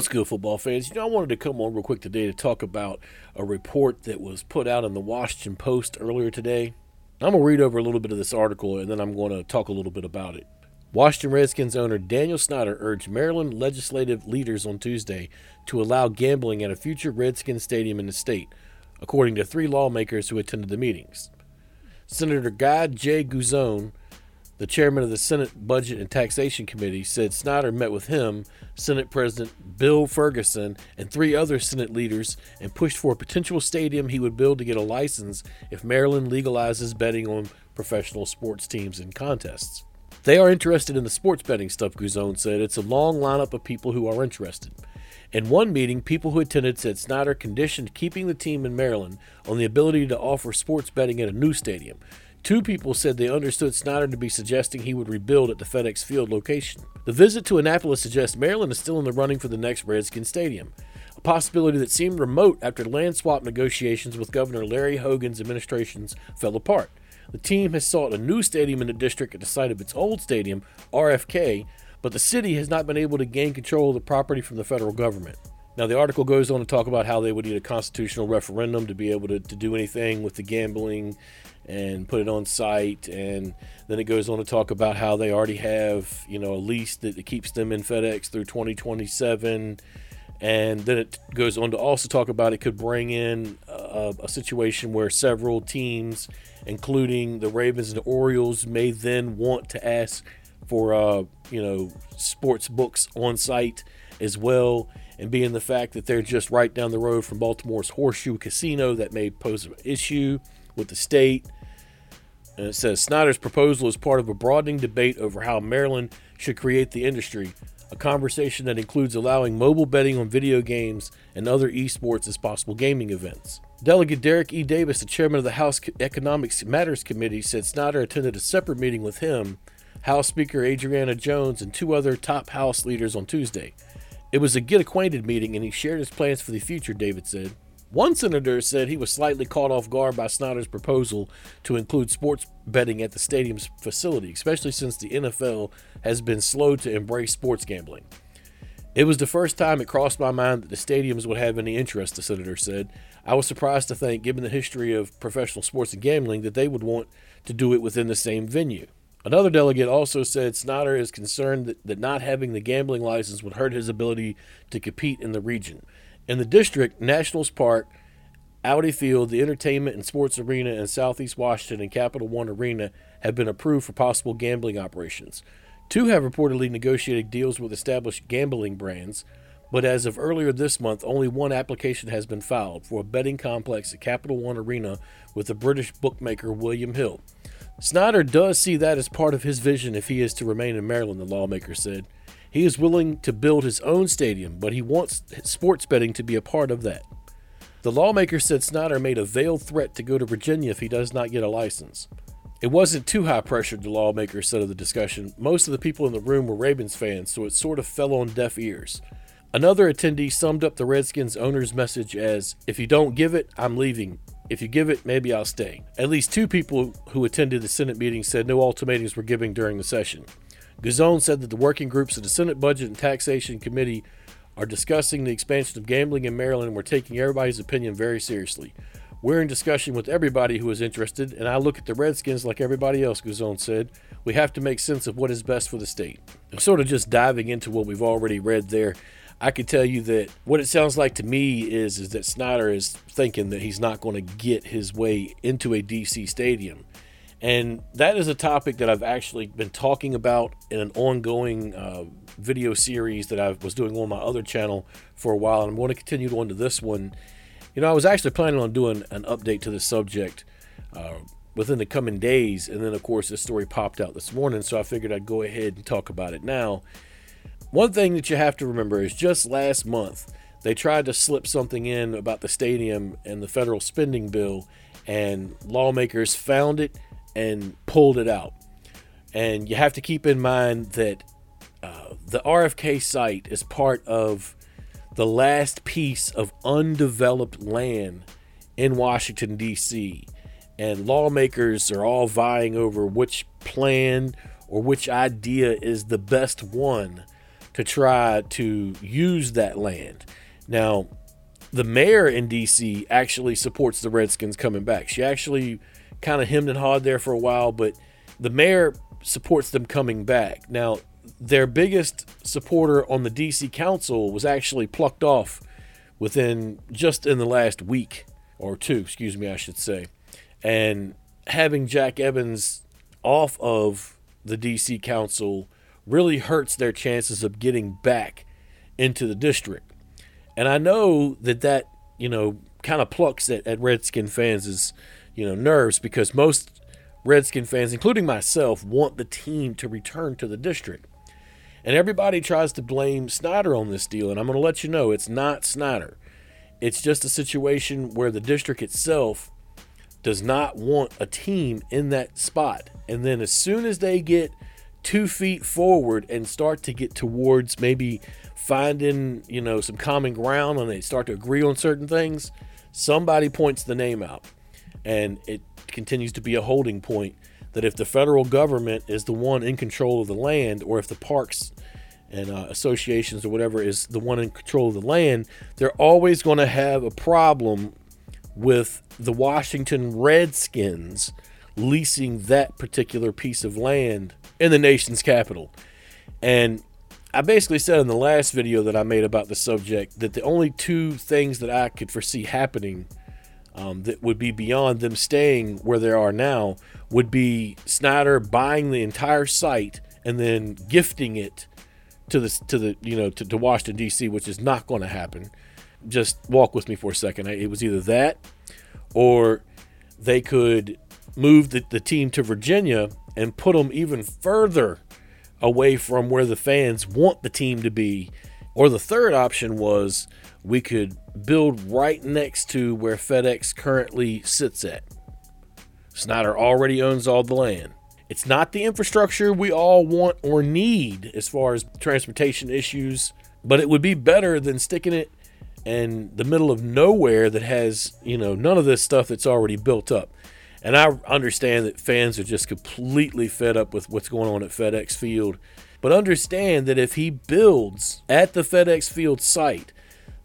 What's good, football fans? You know, I wanted to come on real quick today to talk about a report that was put out in the Washington Post earlier today. I'm going to read over a little bit of this article, and then I'm going to talk a little bit about it. Washington Redskins owner Daniel Snyder urged Maryland legislative leaders on Tuesday to allow gambling at a future Redskins stadium in the state, according to three lawmakers who attended the meetings. Senator Guy J. Guzzone, the chairman of the Senate Budget and Taxation Committee, said Snyder met with him, Senate President Bill Ferguson, and three other Senate leaders and pushed for a potential stadium he would build to get a license if Maryland legalizes betting on professional sports teams and contests. They are interested in the sports betting stuff, Guzzone said. It's a long lineup of people who are interested. In one meeting, people who attended said Snyder conditioned keeping the team in Maryland on the ability to offer sports betting at a new stadium. Two people said they understood Snyder to be suggesting he would rebuild at the FedEx Field location. The visit to Annapolis suggests Maryland is still in the running for the next Redskins stadium, a possibility that seemed remote after land swap negotiations with Governor Larry Hogan's administrations fell apart. The team has sought a new stadium in the district at the site of its old stadium, RFK, but the city has not been able to gain control of the property from the federal government. Now, the article goes on to talk about how they would need a constitutional referendum to be able to do anything with the gambling and put it on site. And then it goes on to talk about how they already have, you know, a lease that keeps them in FedEx through 2027. And then it goes on to also talk about it could bring in a situation where several teams, including the Ravens and the Orioles, may then want to ask for, sports books on site as well. And being the fact that they're just right down the road from Baltimore's Horseshoe Casino, that may pose an issue with the state. And it says Snyder's proposal is part of a broadening debate over how Maryland should create the industry, a conversation that includes allowing mobile betting on video games and other esports as possible gaming events. Delegate Dereck E. Davis, the chairman of the House Economic Matters Committee, said Snyder attended a separate meeting with him, House Speaker Adriana Jones, and two other top House leaders on Tuesday. It was a get-acquainted meeting, and he shared his plans for the future, David said. One senator said he was slightly caught off guard by Snyder's proposal to include sports betting at the stadium's facility, especially since the NFL has been slow to embrace sports gambling. It was the first time it crossed my mind that the stadiums would have any interest, the senator said. I was surprised to think, given the history of professional sports and gambling, that they would want to do it within the same venue. Another delegate also said Snyder is concerned that not having the gambling license would hurt his ability to compete in the region. In the district, Nationals Park, Audi Field, the Entertainment and Sports Arena, and Southeast Washington and Capital One Arena have been approved for possible gambling operations. Two have reportedly negotiated deals with established gambling brands, but as of earlier this month, only one application has been filed for a betting complex at Capital One Arena with the British bookmaker William Hill. Snyder does see that as part of his vision if he is to remain in Maryland, the lawmaker said. He is willing to build his own stadium, but he wants sports betting to be a part of that. The lawmaker said Snyder made a veiled threat to go to Virginia if he does not get a license. It wasn't too high pressure, the lawmaker said of the discussion. Most of the people in the room were Ravens fans, so it sort of fell on deaf ears. Another attendee summed up the Redskins owner's message as, "If you don't give it, I'm leaving. If you give it, maybe I'll stay." At least two people who attended the Senate meeting said no ultimatums were given during the session. Guzzone said that the working groups of the Senate Budget and Taxation Committee are discussing the expansion of gambling in Maryland, and we're taking everybody's opinion very seriously. We're in discussion with everybody who is interested, and I look at the Redskins like everybody else, Guzzone said. We have to make sense of what is best for the state. I'm sort of just diving into what we've already read there. I could tell you that what it sounds like to me is that Snyder is thinking that he's not going to get his way into a DC stadium. And that is a topic that I've actually been talking about in an ongoing video series that I was doing on my other channel for a while. And I'm going to continue on to this one. You know, I was actually planning on doing an update to the subject within the coming days. And then, of course, this story popped out this morning. So I figured I'd go ahead and talk about it now. One thing that you have to remember is just last month, they tried to slip something in about the stadium and the federal spending bill, and lawmakers found it and pulled it out. And you have to keep in mind that the RFK site is part of the last piece of undeveloped land in Washington, D.C., and lawmakers are all vying over which plan or which idea is the best one to try to use that land. Now, the mayor in D.C. actually supports the Redskins coming back. She actually kind of hemmed and hawed there for a while, but the mayor supports them coming back. Now, their biggest supporter on the D.C. council was actually plucked off in the last week or two, I should say. And having Jack Evans off of the D.C. council really hurts their chances of getting back into the district. And I know that kind of plucks at Redskin fans' nerves, because most Redskin fans, including myself, want the team to return to the district. And everybody tries to blame Snyder on this deal, and I'm going to let you know it's not Snyder. It's just a situation where the district itself does not want a team in that spot. And then as soon as they get 2 feet forward and start to get towards maybe finding, some common ground, and they start to agree on certain things, somebody points the name out. And it continues to be a holding point that if the federal government is the one in control of the land, or if the parks and associations or whatever is the one in control of the land, they're always going to have a problem with the Washington Redskins leasing that particular piece of land in the nation's capital. And I basically said in the last video that I made about the subject that the only two things that I could foresee happening that would be beyond them staying where they are now would be Snyder buying the entire site and then gifting it to Washington D.C., which is not going to happen. Just walk with me for a second. It was either that, or they could move the team to Virginia and put them even further away from where the fans want the team to be. Or the third option was we could build right next to where FedEx currently sits at. Snyder already owns all the land. It's not the infrastructure we all want or need as far as transportation issues, but it would be better than sticking it in the middle of nowhere that has, none of this stuff that's already built up. And I understand that fans are just completely fed up with what's going on at FedEx Field. But understand that if he builds at the FedEx Field site,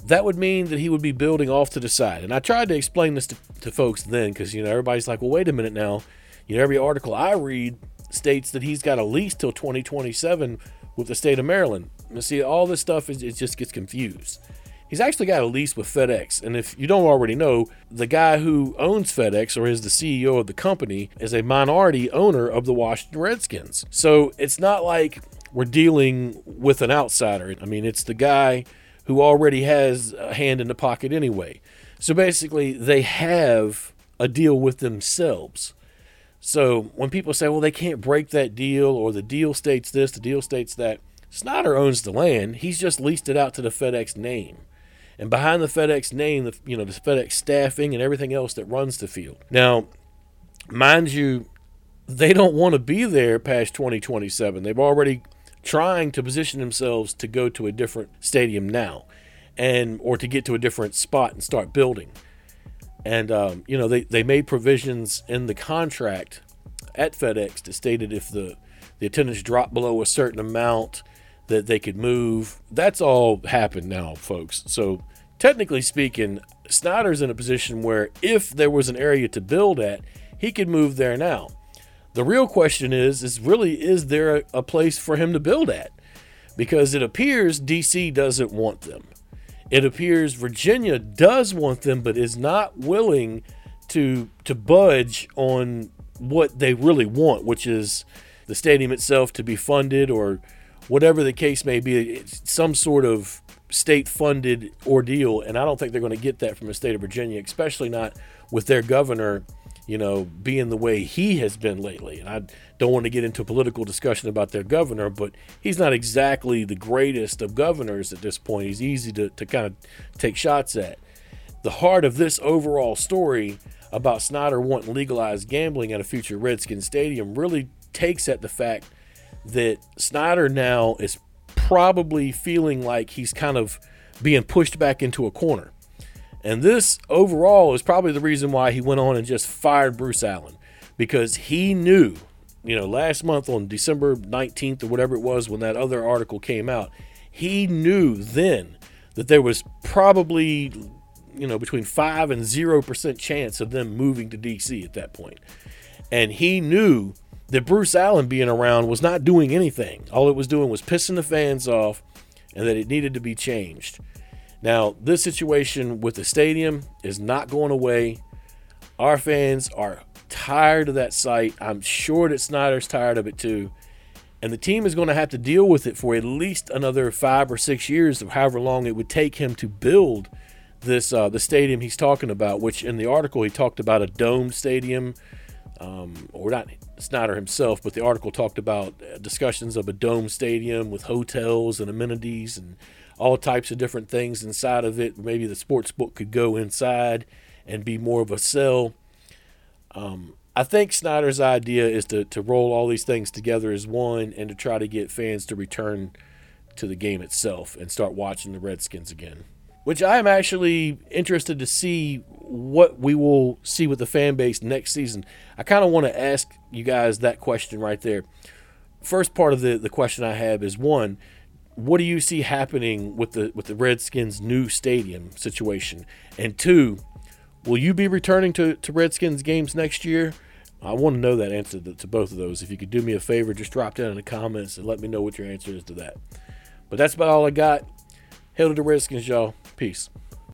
that would mean that he would be building off to the side. And I tried to explain this to folks then, because, everybody's like, well, wait a minute now. Every article I read states that he's got a lease till 2027 with the state of Maryland. And see, all this stuff, it just gets confused. He's actually got a lease with FedEx. And if you don't already know, the guy who owns FedEx, or is the CEO of the company, is a minority owner of the Washington Redskins. So it's not like we're dealing with an outsider. I mean, it's the guy who already has a hand in the pocket anyway. So basically, they have a deal with themselves. So when people say, well, they can't break that deal, or the deal states this, the deal states that, Snyder owns the land. He's just leased it out to the FedEx name. And behind the FedEx name, the FedEx staffing and everything else that runs the field. Now, mind you, they don't want to be there past 2027. They've already trying to position themselves to go to a different stadium now, and or to get to a different spot and start building. And, they made provisions in the contract at FedEx that stated if the attendance dropped below a certain amount that they could move. That's all happened now, folks. So technically speaking, Snyder's in a position where if there was an area to build at, he could move there now. The real question is there a place for him to build at? Because it appears DC doesn't want them. It appears Virginia does want them, but is not willing to budge on what they really want, which is the stadium itself to be funded, or whatever the case may be. It's some sort of state-funded ordeal, and I don't think they're going to get that from the state of Virginia, especially not with their governor, being the way he has been lately. And I don't want to get into a political discussion about their governor, but he's not exactly the greatest of governors at this point. He's easy to kind of take shots at. The heart of this overall story about Snyder wanting legalized gambling at a future Redskins stadium really takes at the fact that Snyder now is probably feeling like he's kind of being pushed back into a corner. And this overall is probably the reason why he went on and just fired Bruce Allen, because he knew, last month on December 19th or whatever it was when that other article came out, He knew then that there was probably, you know, between 5 and 0% chance of them moving to D.C. at that point. And he knew that Bruce Allen being around was not doing anything. All it was doing was pissing the fans off, and that it needed to be changed. Now, this situation with the stadium is not going away. Our fans are tired of that site. I'm sure that Snyder's tired of it too. And the team is going to have to deal with it for at least another 5 or 6 years, of however long it would take him to build this the stadium he's talking about, which in the article he talked about a dome stadium. Or not Snyder himself, but the article talked about discussions of a dome stadium with hotels and amenities and all types of different things inside of it. Maybe the sports book could go inside and be more of a sell. I think Snyder's idea is to roll all these things together as one, and to try to get fans to return to the game itself and start watching the Redskins again, which I am actually interested to see what we will see with the fan base next season. I kind of want to ask you guys that question right there. First part of the question I have is, one, what do you see happening with the Redskins' new stadium situation? And two, will you be returning to Redskins games next year? I want to know that answer to both of those. If you could do me a favor, just drop down in the comments and let me know what your answer is to that. But that's about all I got. Hail to the Redskins, y'all. Peace.